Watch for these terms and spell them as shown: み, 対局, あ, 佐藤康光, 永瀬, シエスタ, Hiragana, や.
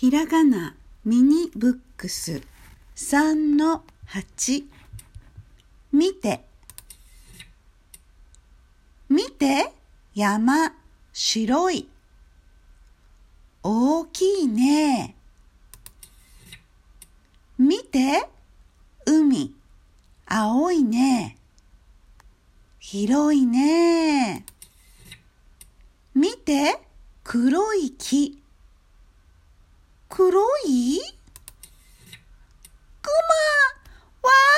ひらがなミニブックス 3-8 見て山白い大きいね。見て海青いね。広いね。見て黒い木黒いクマ。わー。